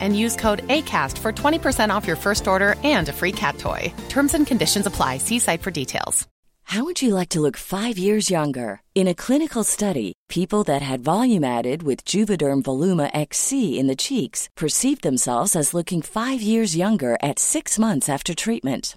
and use code ACAST for 20% off your first order and a free cat toy. Terms and conditions apply. See site for details. How would you like to look 5 years younger? In a clinical study, people that had volume added with Juvederm Voluma XC in the cheeks perceived themselves as looking 5 years younger at 6 months after treatment.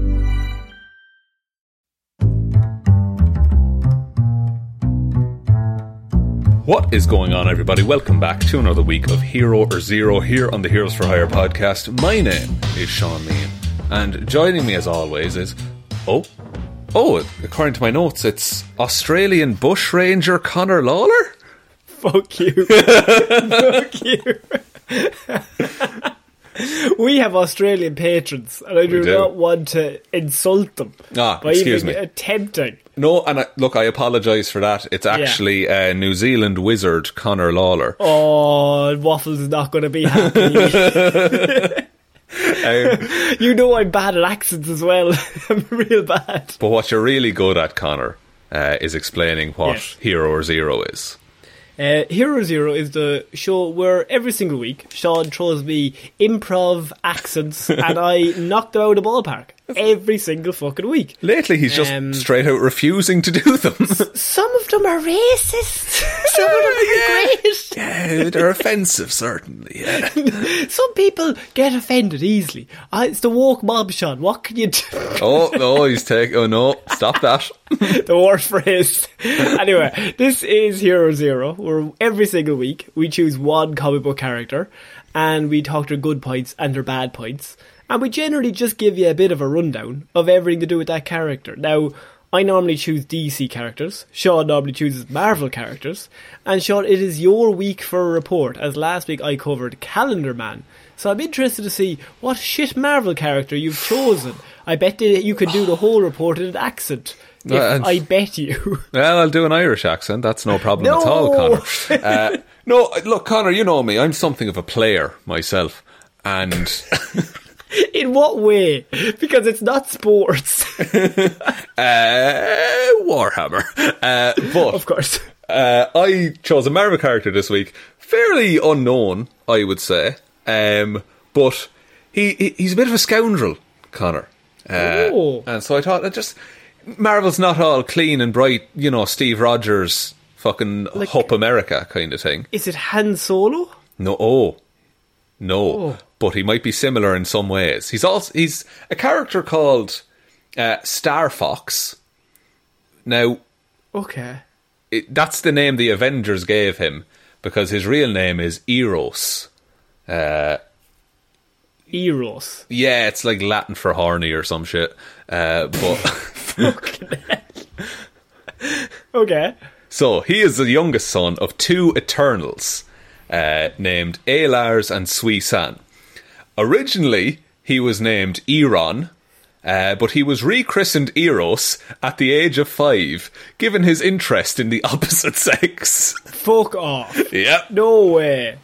What is going on, everybody? Welcome back to another week of Hero or Zero here on the Heroes for Hire podcast. My name is Sean Lean, and joining me as always is... Oh, according to my notes, it's Australian bush ranger Connor Lawler? Fuck you. Fuck you. We have Australian patrons, and I do not want to insult them by even attempting. No, and I apologise for that. It's actually New Zealand wizard Connor Lawler. Oh, Waffle's not going to be happy. You know I'm bad at accents as well. I'm real bad. But what you're really good at, Connor, is explaining what Hero or Zero is. Hero or Zero is the show where every single week Sean throws me improv accents and I knock them out of the ballpark every single fucking week. Lately he's just straight out refusing to do them. Some of them are racist. Some of them are great. Yeah, they're offensive, certainly. Yeah. Some people get offended easily. It's the woke mob, Sean. What can you do? Stop that. The war phrase. Anyway, this is Hero Zero, where every single week we choose one comic book character and we talk their good points and their bad points. And we generally just give you a bit of a rundown of everything to do with that character. Now, I normally choose DC characters, Sean normally chooses Marvel characters, and Sean, it is your week for a report, as last week I covered Calendar Man. So I'm interested to see what shit Marvel character you've chosen. I bet that you can do the whole report in an accent. I bet you. Well, I'll do an Irish accent, that's no problem at all, Connor. Look, Connor, you know me, I'm something of a player myself, and... In what way? Because it's not sports. Warhammer. But of course. I chose a Marvel character this week. Fairly unknown, I would say. But he's a bit of a scoundrel, Connor. And so I thought, Marvel's not all clean and bright, Steve Rogers, fucking Hop America kind of thing. Is it Han Solo? No. But he might be similar in some ways. He's a character called Star Fox. Now, okay, that's the name the Avengers gave him because his real name is Eros. Eros. Yeah, it's like Latin for horny or some shit. But fucking hell. Okay. So he is the youngest son of two Eternals named Alars and Sui San. Originally, he was named Eron, but he was rechristened Eros at the age of 5, given his interest in the opposite sex. Fuck off. Yep. No way.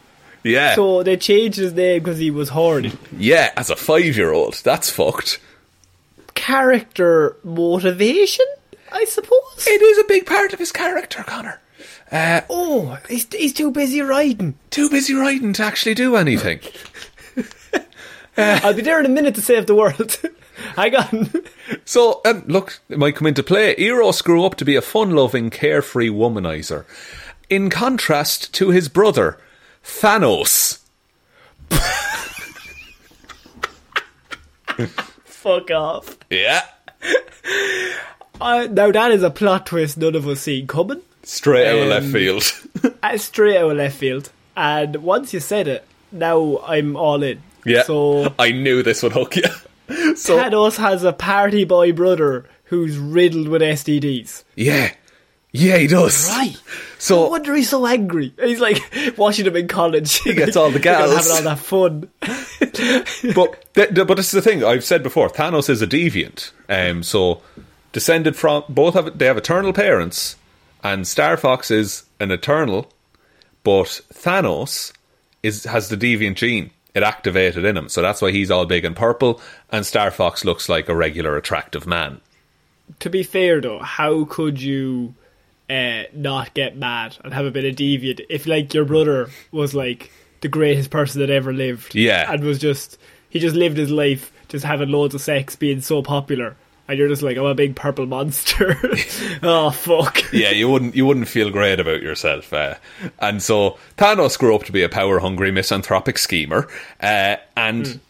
Yeah. So they changed his name because he was horny. Yeah, as a 5-year-old. That's fucked. Character motivation, I suppose? It is a big part of his character, Connor. He's too busy riding. Too busy riding to actually do anything. I'll be there in a minute to save the world. Hang on. So, look, it might come into play. Eros grew up to be a fun-loving, carefree womanizer, in contrast to his brother, Thanos. Fuck off. Yeah. Now that is a plot twist none of us seen coming. Straight out of left field. Straight out of left field. And once you said it, now I'm all in. Yeah, so, I knew this would hook you. So, Thanos has a party boy brother who's riddled with STDs. Yeah. Yeah, he does. Right. So, no wonder he's so angry. He's like watching him in college. He gets all the gals. He's having all that fun. But this is the thing I've said before. Thanos is a deviant. So descended from both have they have eternal parents, and Star Fox is an eternal, but Thanos has the deviant gene. It activated in him, so that's why he's all big and purple, and Star Fox looks like a regular attractive man. To be fair though, how could you not get mad and have a bit of deviant if like your brother was like the greatest person that ever lived? Yeah, and was just he just lived his life just having loads of sex, being so popular, and you're just like, I'm a big purple monster. Oh fuck. Yeah, you wouldn't feel great about yourself. And so Thanos grew up to be a power hungry misanthropic schemer, and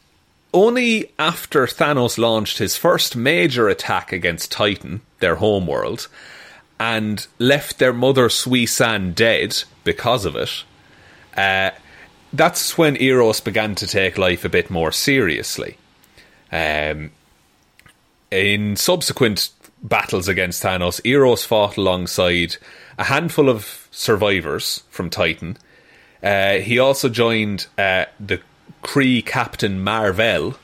only after Thanos launched his first major attack against Titan, their homeworld, and left their mother Sui San dead because of it, that's when Eros began to take life a bit more seriously. In subsequent battles against Thanos, Eros fought alongside a handful of survivors from Titan. He also joined the Kree Captain Mar-Vell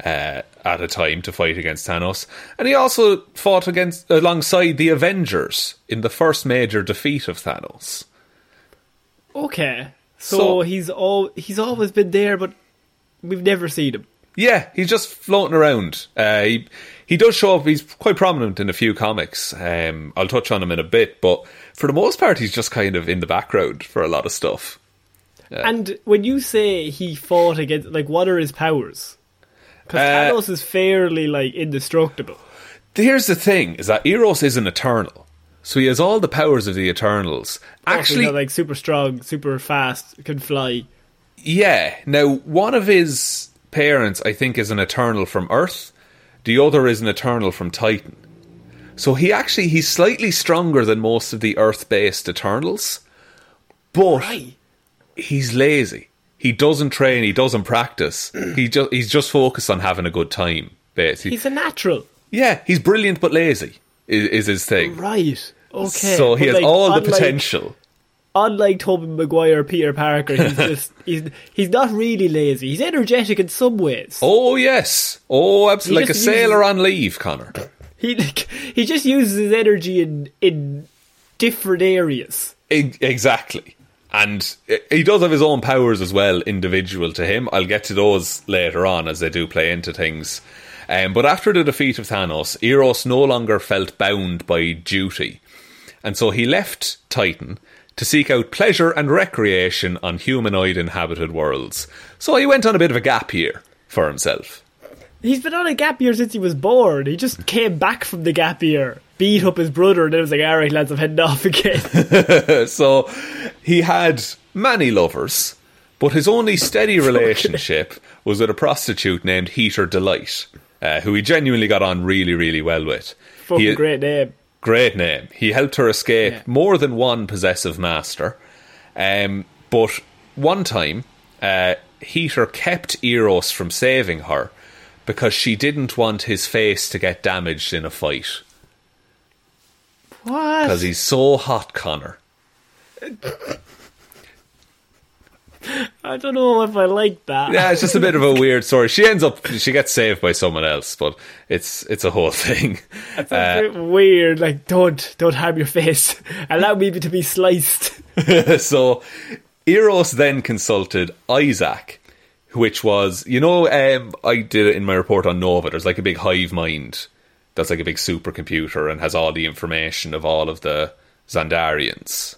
at a time to fight against Thanos. And he also fought alongside the Avengers in the first major defeat of Thanos. Okay, so he's always been there, but we've never seen him. Yeah, he's just floating around. He does show up. He's quite prominent in a few comics. I'll touch on him in a bit, but for the most part, he's just kind of in the background for a lot of stuff. And when you say he fought against, like, what are his powers? Because Thanos is fairly, like, indestructible. Here's the thing, is that Eros is an Eternal. So he has all the powers of the Eternals. Actually, he's like, super strong, super fast, can fly. Yeah. Now, one of his parents, I think, is an Eternal from Earth. The other is an Eternal from Titan. So he's slightly stronger than most of the Earth-based Eternals. But right. He's lazy. He doesn't train. He doesn't practice. He's just focused on having a good time. Basically. He's a natural. Yeah, he's brilliant but lazy is his thing. Right. Okay. So he has all the potential. Unlike Tobey Maguire, Peter Parker, he's not really lazy. He's energetic in some ways. Oh yes, oh absolutely, like a sailor on leave, Connor. He just uses his energy in different areas. Exactly, and he does have his own powers as well, individual to him. I'll get to those later on as they do play into things. But after the defeat of Thanos, Eros no longer felt bound by duty, and so he left Titan to seek out pleasure and recreation on humanoid-inhabited worlds. So he went on a bit of a gap year for himself. He's been on a gap year since he was born. He just came back from the gap year, beat up his brother, and then was like, all right, lads, I'm heading off again. So he had many lovers, but his only steady relationship was with a prostitute named Heater Delight, who he genuinely got on really, really well with. Fucking great name. Great name. He helped her escape more than one possessive master. But one time, Heater kept Eros from saving her because she didn't want his face to get damaged in a fight. What? Because he's so hot, Connor. I don't know if I like that. Yeah, it's just a bit of a weird story. She gets saved by someone else, but it's a whole thing. It's a bit weird. Like, don't harm your face. Allow me to be sliced. So Eros then consulted Isaac, which was, I did it in my report on Nova. There's like a big hive mind that's like a big supercomputer and has all the information of all of the Zandarians.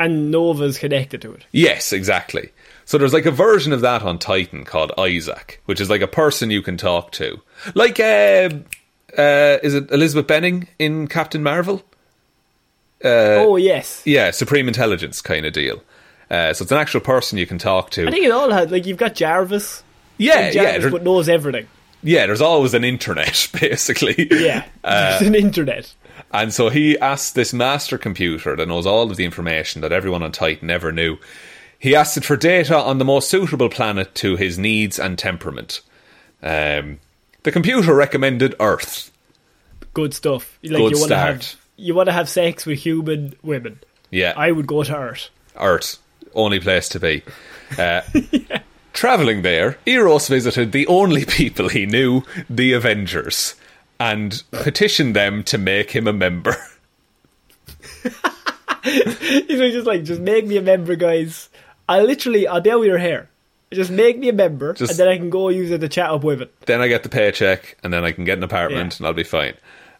And Nova's connected to it. Yes, exactly. So there's like a version of that on Titan called Isaac, which is like a person you can talk to. Like, is it Elizabeth Benning in Captain Mar-Vell? Oh, yes. Yeah, Supreme Intelligence kind of deal. So it's an actual person you can talk to. I think it all had, like, you've got Jarvis. Yeah. But knows everything. Yeah, there's always an internet, basically. Yeah, there's an internet. And so he asked this master computer that knows all of the information that everyone on Titan ever knew. He asked it for data on the most suitable planet to his needs and temperament. The computer recommended Earth. Good stuff. Like, good start. You want to have sex with human women. Yeah. I would go to Earth. Earth. Only place to be. Yeah. Travelling there, Eros visited the only people he knew, the Avengers, and petitioned them to make him a member. He's just make me a member, guys. I'll deal with your hair. Just make me a member, and then I can go use it to chat up women. Then I get the paycheck, and then I can get an apartment, and I'll be fine.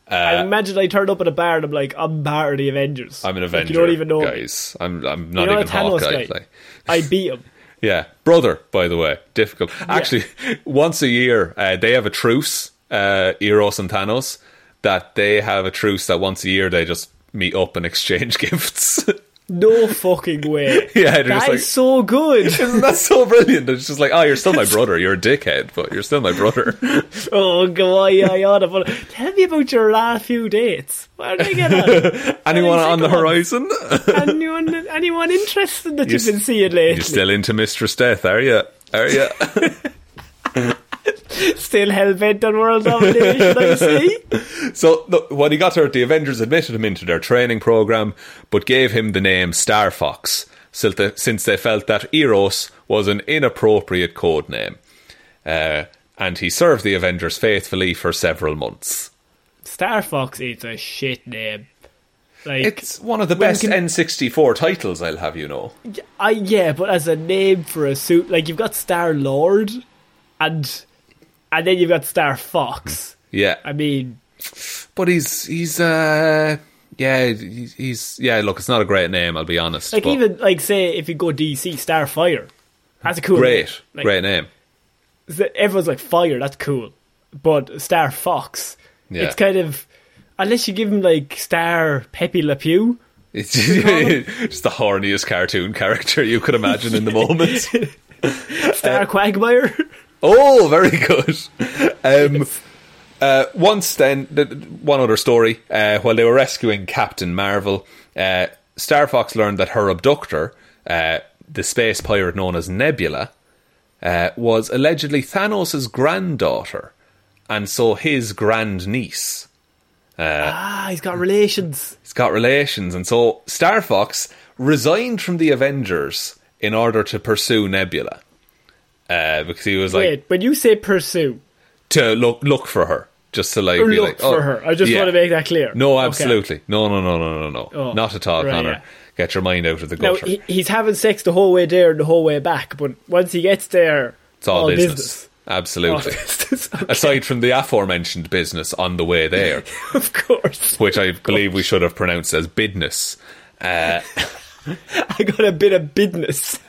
I imagine I turned up at a bar and I'm like, I'm part of the Avengers. I'm an Avenger, you don't even know guys. I'm not even a Hawkeye. Like. I beat him. Yeah. Brother, by the way. Difficult. Actually, once a year, they have a truce, Eros and Thanos, that once a year they just meet up and exchange gifts. No fucking way. Yeah, that is so good. Isn't that so brilliant? It's just like, oh, you're still my brother. You're a dickhead, but you're still my brother. Oh, God, tell me about your last few dates. Where did I get on? Anyone on the horizon? Anyone interested that you've been seeing lately? You're still into Mistress Death, are you? Still hell-bent on world domination, I see. So, when he got hurt, the Avengers admitted him into their training program, but gave him the name Star Fox, since they felt that Eros was an inappropriate code name. And he served the Avengers faithfully for several months. Star Fox is a shit name. Like, it's one of the best N64 titles, I'll have you know. Yeah, but as a name for a suit, like, you've got Star Lord, and then you've got Star Fox. Yeah, I mean, but he's look, it's not a great name, I'll be honest. Like, even like, say if you go DC, Starfire, that's a cool name. Like, great name. Everyone's like, fire, that's cool, but Star Fox, it's kind of, unless you give him like Star Pepe Le Pew. It's just the horniest cartoon character you could imagine in the moment. Star Quagmire. Oh, very good. Once then, one other story. While they were rescuing Captain Mar-Vell, Star Fox learned that her abductor, the space pirate known as Nebula, was allegedly Thanos' granddaughter, and so his grandniece. He's got relations. He's got relations, and so Star Fox resigned from the Avengers in order to pursue Nebula. Because he was like... Wait, when you say pursue... To look for her. Just to like... Or be look like, for her. I just want to make that clear. No, absolutely. Okay. No. Oh, not at all, right, Connor. Yeah. Get your mind out of the gutter. Now, he's having sex the whole way there and the whole way back, but once he gets there... It's all business. Absolutely. All business. Okay. Aside from the aforementioned business on the way there. Of course. Which I believe we should have pronounced as bidness. I got a bit of bidness.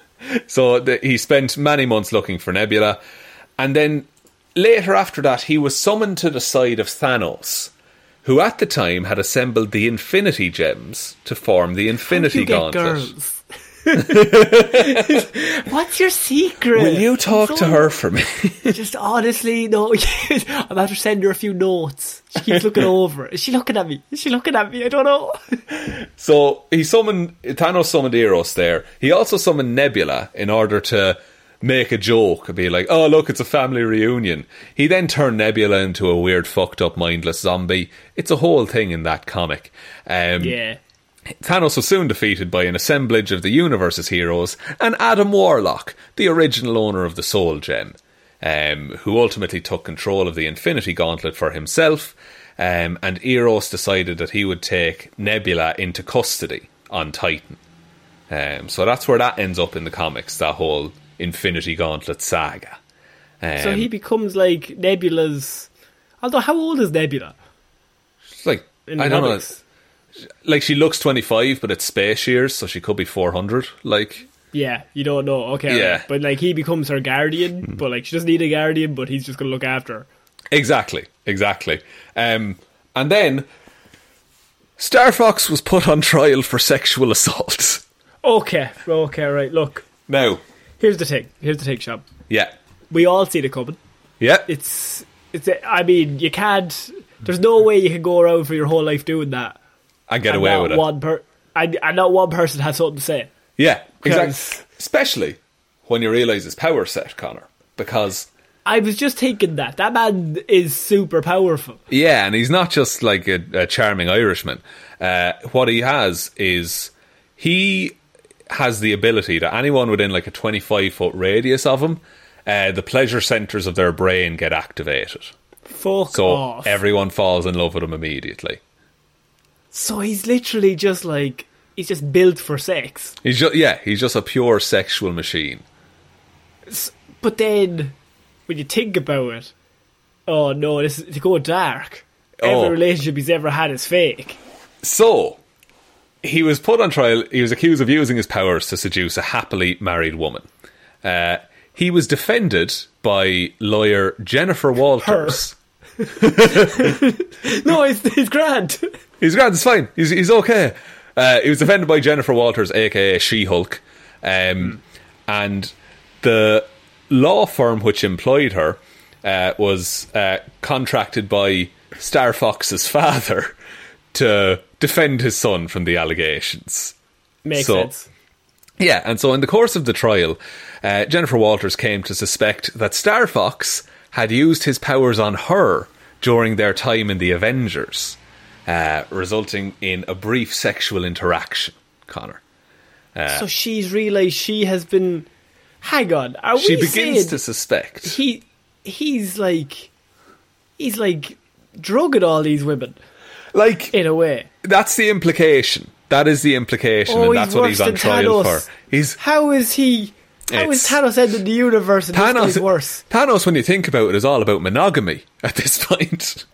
So he spent many months looking for Nebula, and then later after that he was summoned to the side of Thanos, who at the time had assembled the Infinity Gems to form the Infinity Gauntlet. What's your secret? Will you talk to her for me? Just honestly, no. I'm about to send her a few notes. She keeps looking over. Is she looking at me? I don't know. So Thanos summoned Eros there. He also summoned Nebula in order to make a joke and be like, oh look, it's a family reunion. He then turned Nebula into a weird fucked up mindless zombie. It's a whole thing in that comic. Thanos was soon defeated by an assemblage of the universe's heroes and Adam Warlock, the original owner of the Soul Gem, who ultimately took control of the Infinity Gauntlet for himself, and Eros decided that he would take Nebula into custody on Titan. So that's where that ends up in the comics, that whole Infinity Gauntlet saga. So he becomes like Nebula's... Although, how old is Nebula? She's like, I don't know. Like, she looks 25, but it's space years, so she could be 400. Like, yeah, you don't know. Okay, yeah. Right. But like, he becomes her guardian, but like, she doesn't need a guardian, but he's just going to look after her. Exactly. And then Star Fox was put on trial for sexual assault. Okay, right. Look, now here's the thing, Shab. Yeah, we all see the coming. Yeah, it's. I mean, you can't. There's no way you can go around for your whole life doing that. And not one person has something to say. Yeah, exactly. Especially when you realise his power set, Connor. Because I was just thinking that man is super powerful. Yeah, and he's not just like a charming Irishman. What he has is he has the ability that anyone within like a 25-foot radius of him, the pleasure centres of their brain get activated. Fuck off. So everyone falls in love with him immediately. So he's literally just like, he's just built for sex. He's just a pure sexual machine. But then, when you think about it, oh no, this is to go dark. Every relationship he's ever had is fake. So, he was put on trial, he was accused of using his powers to seduce a happily married woman. He was defended by lawyer Jennifer Walters. No, he's grand. He's grand, it's fine. He's okay. He was defended by Jennifer Walters, a.k.a. She-Hulk. And the law firm which employed her was contracted by Star Fox's father to defend his son from the allegations. Makes sense. Yeah, and so in the course of the trial, Jennifer Walters came to suspect that Star Fox had used his powers on her during their time in the Avengers, resulting in a brief sexual interaction, Connor. So she's realised she has been... Hang on, are we saying... She begins to suspect. He's drugging all these women. Like... In a way. That's the implication. That is the implication, and that's what he's on trial for. How is Thanos ending the universe and this is worse? Thanos, when you think about it, is all about monogamy at this point.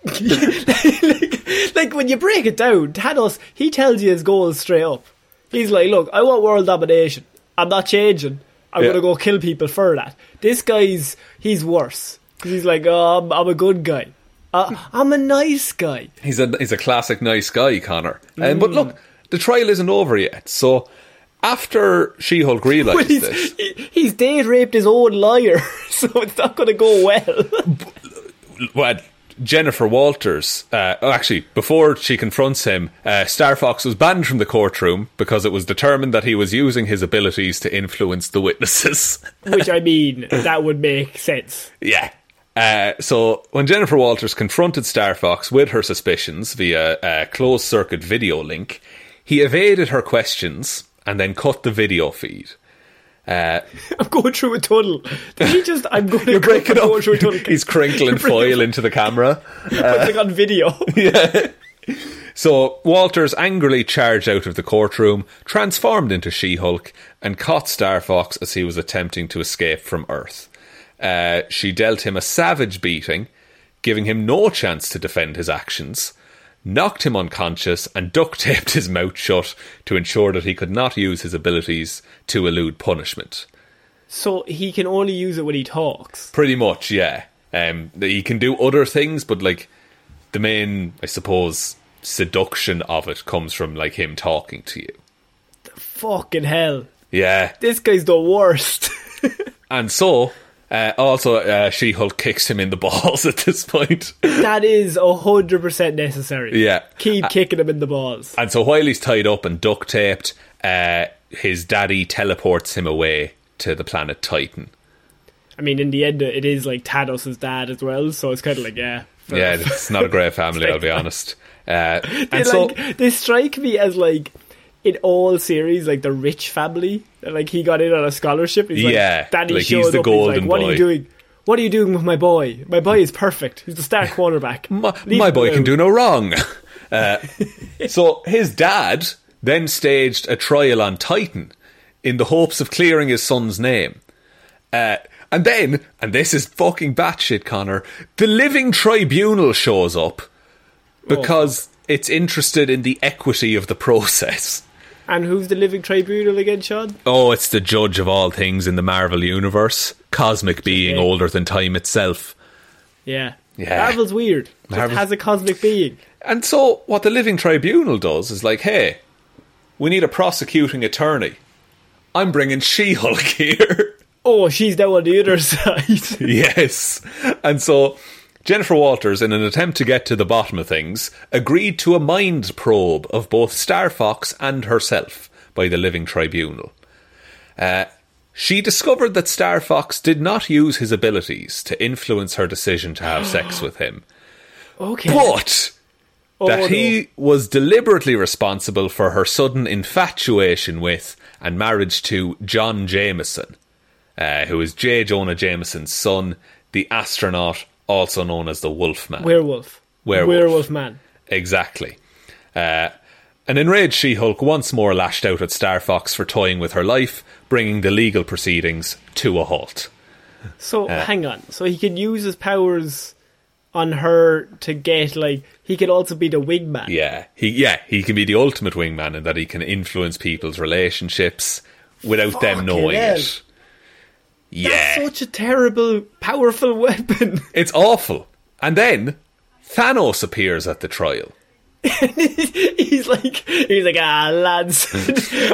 like, when you break it down, Thanos, he tells you his goals straight up. He's like, look, I want world domination. I'm not changing. I'm going to go kill people for that. This guy's, he's worse. Because he's like, oh, I'm a good guy. I'm a nice guy. He's a classic nice guy, Connor. But look, the trial isn't over yet, so... After She-Hulk realised this... He's date-raped his own liar, so it's not going to go well. Well, Jennifer Walters... actually, before she confronts him, Star Fox was banned from the courtroom because it was determined that he was using his abilities to influence the witnesses. Which, I mean, that would make sense. Yeah. So, when Jennifer Walters confronted Star Fox with her suspicions via a closed-circuit video link, he evaded her questions... and then cut the video feed. I'm going through a tunnel. Did he just... You're breaking up. Through a tunnel. He's crinkling foil into the camera. Putting on video. Yeah. So Walters angrily charged out of the courtroom, transformed into She-Hulk, and caught Star Fox as he was attempting to escape from Earth. She dealt him a savage beating, giving him no chance to defend his actions, knocked him unconscious and duct-taped his mouth shut to ensure that he could not use his abilities to elude punishment. So he can only use it when he talks? Pretty much, yeah. He can do other things, but like the main, I suppose, seduction of it comes from like him talking to you. Fucking hell. Yeah. This guy's the worst. And so... also, She-Hulk kicks him in the balls at this point. That is 100% necessary. Yeah. Keep kicking him in the balls. And so while he's tied up and duct taped, his daddy teleports him away to the planet Titan. I mean, in the end, it is like Thanos' dad as well, so it's kind of like, yeah. Yeah, it's not a great family, I'll be honest. They strike me as like... in all series, like, the rich family. Like, he got in on a scholarship. He's like, Danny shows up, he's like, what boy. Are you doing? What are you doing with my boy? My boy is perfect. He's the star quarterback. my boy can do no wrong. So his dad then staged a trial on Titan in the hopes of clearing his son's name. And then, and this is fucking batshit, Connor, the Living Tribunal shows up because it's interested in the equity of the process. And who's the Living Tribunal again, Sean? Oh, it's the judge of all things in the Mar-Vell universe. Cosmic being older than time itself. Yeah. Mar-Vell's weird. Mar-Vell has a cosmic being. And so what the Living Tribunal does is like, hey, we need a prosecuting attorney. I'm bringing She-Hulk here. Oh, she's now on the other side. Yes. And so Jennifer Walters, in an attempt to get to the bottom of things, agreed to a mind probe of both Star Fox and herself by the Living Tribunal. She discovered that Star Fox did not use his abilities to influence her decision to have sex with him. Okay. But he was deliberately responsible for her sudden infatuation with and marriage to John Jameson, who is J. Jonah Jameson's son, the astronaut, also known as the Wolfman. Werewolf man. Exactly. An enraged She-Hulk once more lashed out at Star Fox for toying with her life, bringing the legal proceedings to a halt. So, hang on. So he could use his powers on her to get, like, he could also be the wingman. He can be the ultimate wingman in that he can influence people's relationships without them knowing it. Yeah. That's such a terrible, powerful weapon. It's awful. And then Thanos appears at the trial. he's like, ah, lads,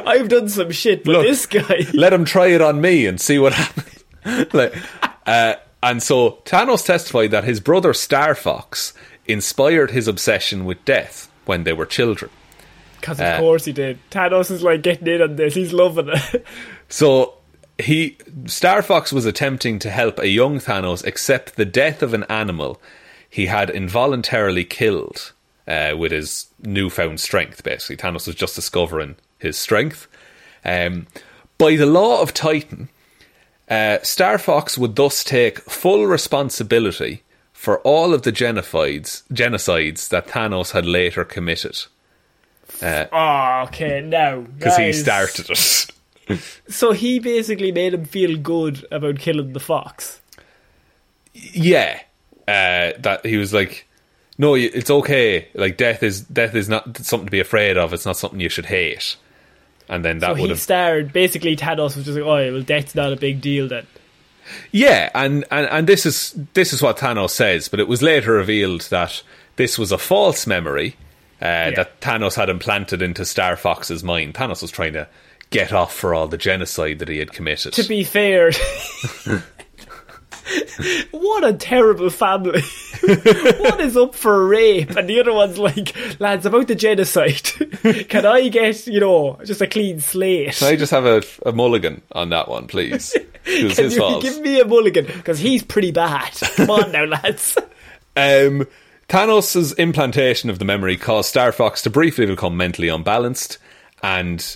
I've done some shit with this guy. Let him try it on me and see what happens. And so Thanos testified that his brother Star Fox inspired his obsession with death when they were children. Because of course he did. Thanos is like getting in on this. He's loving it. So Star Fox was attempting to help a young Thanos accept the death of an animal he had involuntarily killed with his newfound strength, basically. Thanos was just discovering his strength. By the law of Titan, Star Fox would thus take full responsibility for all of the genocides that Thanos had later committed. Because he started it. So he basically made him feel good about killing the fox. Yeah. That he was like, no, it's okay. Like, death is not something to be afraid of. It's not something you should hate. And then that would have... So he starred, basically Thanos was just like, oh, well, death's not a big deal then. Yeah, and this is what Thanos says, but it was later revealed that this was a false memory that Thanos had implanted into Star Fox's mind. Thanos was trying to get off for all the genocide that he had committed. To be fair, what a terrible family. One is up for rape and the other one's like, lads, about the genocide, can I get, just a clean slate? Can I just have a mulligan on that one, please? It was his fault. Give me a mulligan, because he's pretty bad. Come on now, lads. Thanos' implantation of the memory caused Star Fox to briefly become mentally unbalanced, and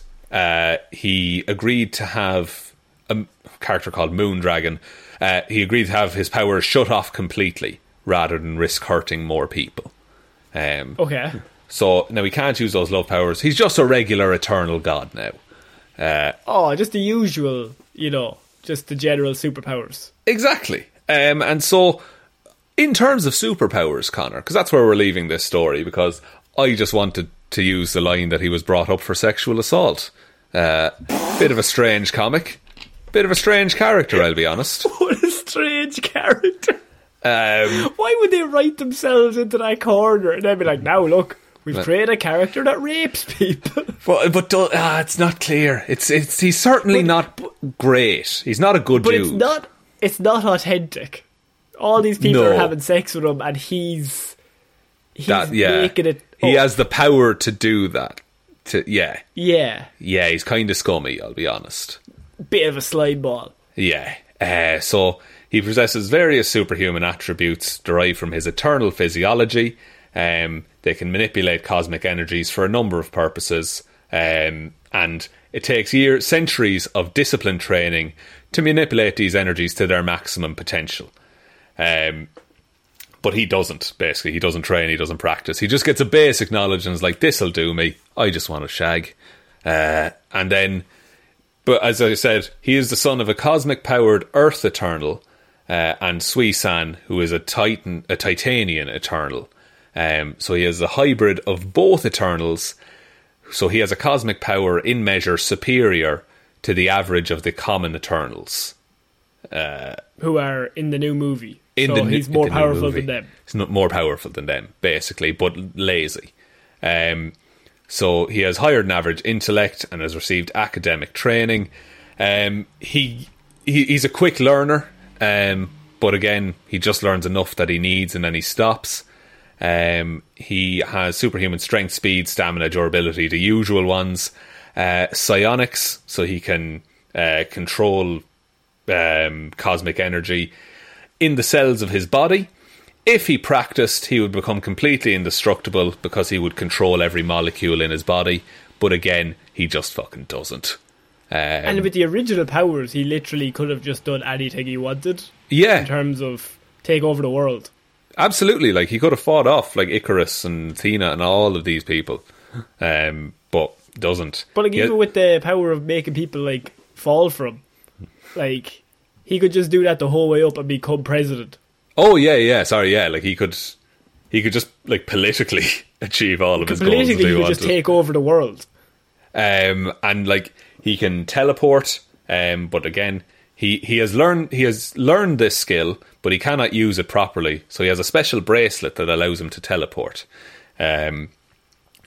he agreed to have a character called Moondragon. He agreed to have his powers shut off completely rather than risk hurting more people. So now he can't use those love powers. He's just a regular eternal god now. Just the usual, just the general superpowers. Exactly. And so in terms of superpowers, Connor, because that's where we're leaving this story, because I just wanted to use the line that he was brought up for sexual assault. Bit of a strange comic. Bit of a strange character, I'll be honest. What a strange character. Why would they write themselves into that corner and then be like, now look, we've created a character that rapes people. But it's not clear. It's he's certainly not great. He's not a good dude. But it's not authentic. All these people are having sex with him and he's making it. He has the power to do that. He's kind of scummy, I'll be honest. Bit of a slime ball. Yeah. So he possesses various superhuman attributes derived from his eternal physiology. They can manipulate cosmic energies for a number of purposes. And it takes centuries of discipline training to manipulate these energies to their maximum potential. But he doesn't, basically. He doesn't train, he doesn't practice. He just gets a basic knowledge and is like, this'll do me. I just want to shag. And then, but as I said, he is the son of a cosmic-powered Earth Eternal and Sui San, who is a Titanian Eternal. So he is a hybrid of both Eternals. So he has a cosmic power in measure superior to the average of the common Eternals. Who are in the new movie. He's more powerful than them. He's not more powerful than them, basically, but lazy. So he has higher than average intellect and has received academic training. He's a quick learner, but again, he just learns enough that he needs and then he stops. He has superhuman strength, speed, stamina, durability, the usual ones. Psionics, so he can control cosmic energy in the cells of his body. If he practiced, he would become completely indestructible because he would control every molecule in his body. But again, he just fucking doesn't. And with the original powers, he literally could have just done anything he wanted. Yeah. In terms of take over the world. Absolutely. Like, he could have fought off, like, Icarus and Athena and all of these people. But doesn't. But, like, even with the power of making people, like, fall from, like, he could just do that the whole way up and become president. Oh, yeah. Sorry, yeah. Like, he could just, like, politically achieve all of his goals. Politically, he could just take over the world. And, like, he can teleport, but again, he has learned this skill, but he cannot use it properly, so he has a special bracelet that allows him to teleport.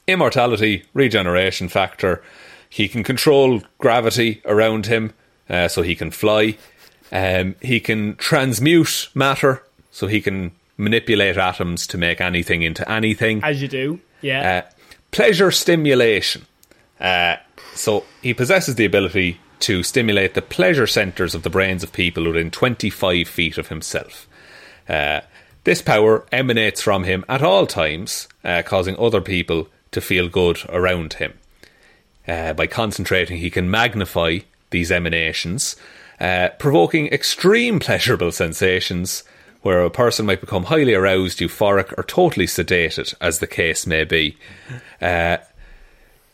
Immortality, regeneration factor. He can control gravity around him, so he can fly. He can transmute matter, so he can manipulate atoms to make anything into anything. As you do, yeah. Pleasure stimulation. So he possesses the ability to stimulate the pleasure centres of the brains of people within 25 feet of himself. This power emanates from him at all times, causing other people to feel good around him. By concentrating, he can magnify these emanations, provoking extreme pleasurable sensations where a person might become highly aroused, euphoric, or totally sedated, as the case may be.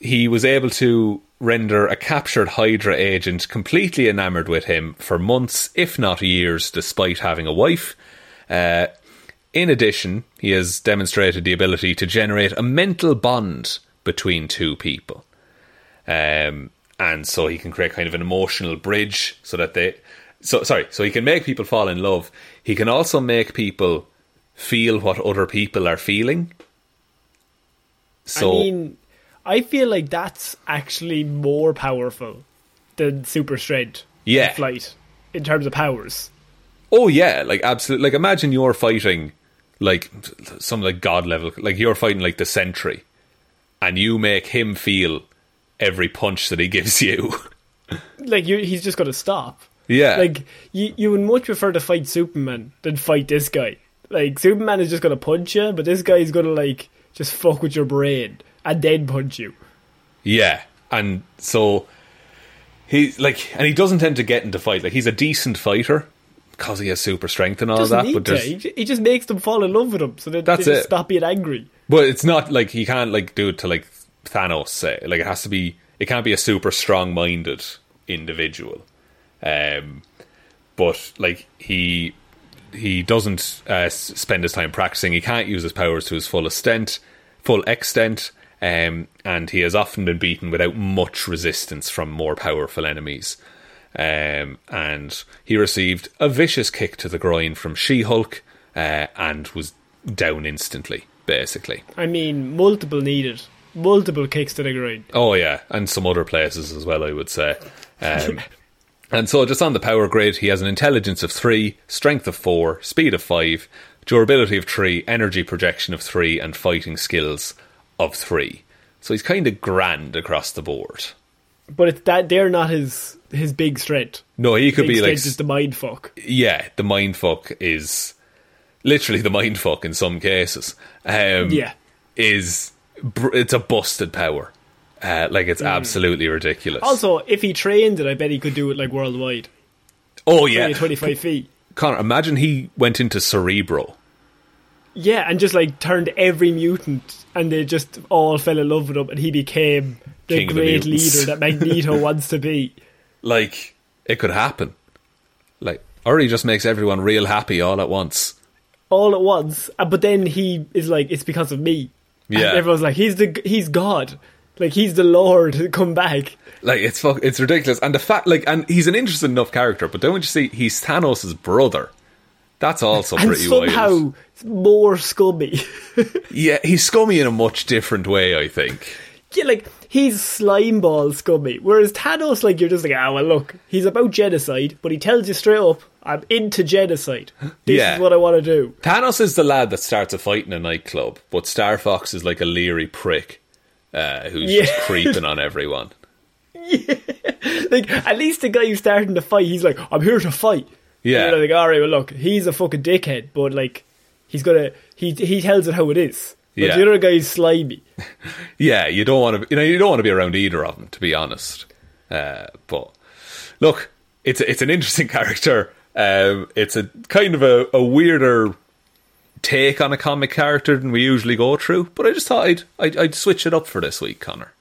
He was able to render a captured Hydra agent completely enamoured with him for months, if not years, despite having a wife. In addition, he has demonstrated the ability to generate a mental bond between two people. And so he can create kind of an emotional bridge so he can make people fall in love. He can also make people feel what other people are feeling. So, I mean, I feel like that's actually more powerful than super strength. Yeah. And flight in terms of powers. Oh yeah, like absolutely. Like, imagine you're fighting like some like god level, like you're fighting like the Sentry, and you make him feel every punch that he gives you. Like, he's just got to stop. Yeah. Like, you would much prefer to fight Superman than fight this guy. Like, Superman is just going to punch you, but this guy is going to like just fuck with your brain. And then punch you. Yeah. And so he doesn't tend to get into fight. Like, he's a decent fighter because he has super strength and all that. But he just makes them fall in love with him, so they just stop being angry. But it's not like he can't like do it to like Thanos, say. Like, it has to be, it can't be a super strong-minded individual. But like he doesn't spend his time practicing. He can't use his powers to his full extent. And he has often been beaten without much resistance from more powerful enemies. And he received a vicious kick to the groin from She-Hulk and was down instantly, basically. I mean, multiple kicks to the groin. Oh yeah, and some other places as well, I would say. And so just on the power grid, he has an intelligence of 3, strength of 4, speed of 5, durability of 3, energy projection of 3, and fighting skills of 3. So he's kind of grand across the board. But it's that they're not his big strength. No, he could be like just the mind fuck. Yeah, the mind fuck is literally the mind fuck in some cases. It's a busted power. Like, it's absolutely ridiculous. Also, if he trained it, I bet he could do it, like, worldwide. Oh, yeah. 25 feet. Connor, imagine he went into Cerebro. Yeah, and just, like, turned every mutant, and they just all fell in love with him, and he became the King great leader that Magneto wants to be. Like, it could happen. Like, or he just makes everyone real happy all at once. All at once. But then he is like, it's because of me. Yeah. And everyone's like, he's God. Like, he's the Lord, come back. Like, it's ridiculous. And the fact, like, and he's an interesting enough character, but don't you see, he's Thanos' brother. That's also and pretty wild. And somehow, more scummy. Yeah, he's scummy in a much different way, I think. Yeah, like, he's slimeball scummy. Whereas Thanos, like, you're just like, oh, well, look, he's about genocide, but he tells you straight up, I'm into genocide. This is what I want to do. Thanos is the lad that starts a fight in a nightclub, but Star Fox is like a leery prick. Who's just creeping on everyone. Yeah. Like, at least the guy who's starting the fight, he's like, I'm here to fight. Yeah. You know, like, alright, well, look, he's a fucking dickhead, but, like, he tells it how it is. But the other guy is slimy. Yeah, you don't want to be around either of them, to be honest. But, look, it's an interesting character. It's a kind of a weirder take on a comic character than we usually go through, but I just thought I'd switch it up for this week, Connor.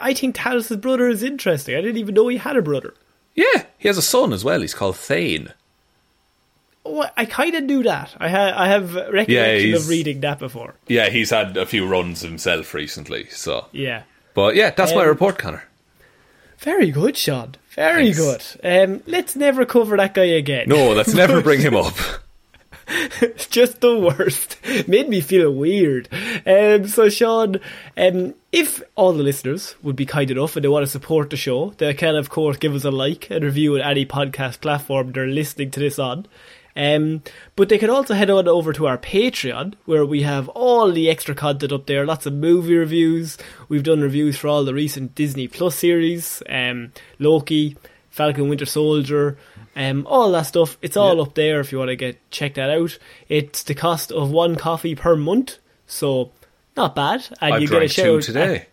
I think Thanos' brother is interesting. I didn't even know he had a brother. Yeah, he has a son as well. He's called Thane. Oh, I kind of knew that. I have recollection of reading that before. Yeah, he's had a few runs himself recently. So yeah, but yeah, that's my report, Connor. Very good, Sean. Very good. Let's never cover that guy again. No, let's never bring him up. It's just the worst. Made me feel weird. So Sean, if all the listeners would be kind enough and they want to support the show, they can of course give us a like and review on any podcast platform they're listening to this on. But they can also head on over to our Patreon, where we have all the extra content up there. Lots of movie reviews. We've done reviews for all the recent Disney Plus series, Loki, Falcon Winter Soldier, all that stuff. It's all up there if you want to check that out. It's the cost of one coffee per month, so not bad. And I've drank two today.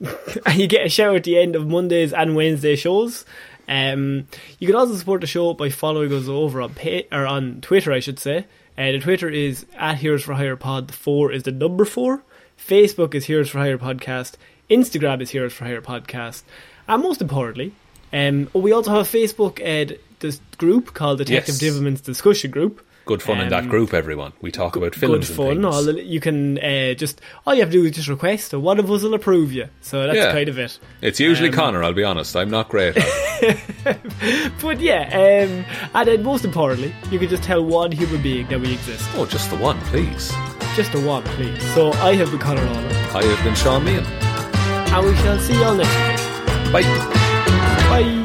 And you get a shout at the end of Mondays and Wednesday shows. You can also support the show by following us over on Twitter, I should say. The Twitter is @HeroesForHirePod. 4 is the number 4. Facebook is Heroes for Hire Podcast. Instagram is Heroes for Hire Podcast. And most importantly, we also have Facebook this group called Detective Diverman's Discussion Group. Good fun in that group, everyone. We talk about films and things. Good fun. You can all you have to do is just request, and one of us will approve you. So that's kind of it. It's usually Connor, I'll be honest. I'm not great at it. But and then most importantly, you can just tell one human being that we exist. Oh, just the one, please. Just the one, please. So I have been Connor Lawler. I have been Sean Lean. And we shall see you all next week. Bye. Bye.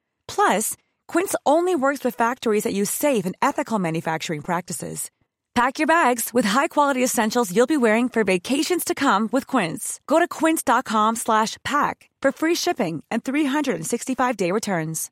Plus, Quince only works with factories that use safe and ethical manufacturing practices. Pack your bags with high-quality essentials you'll be wearing for vacations to come with Quince. Go to quince.com/pack for free shipping and 365-day returns.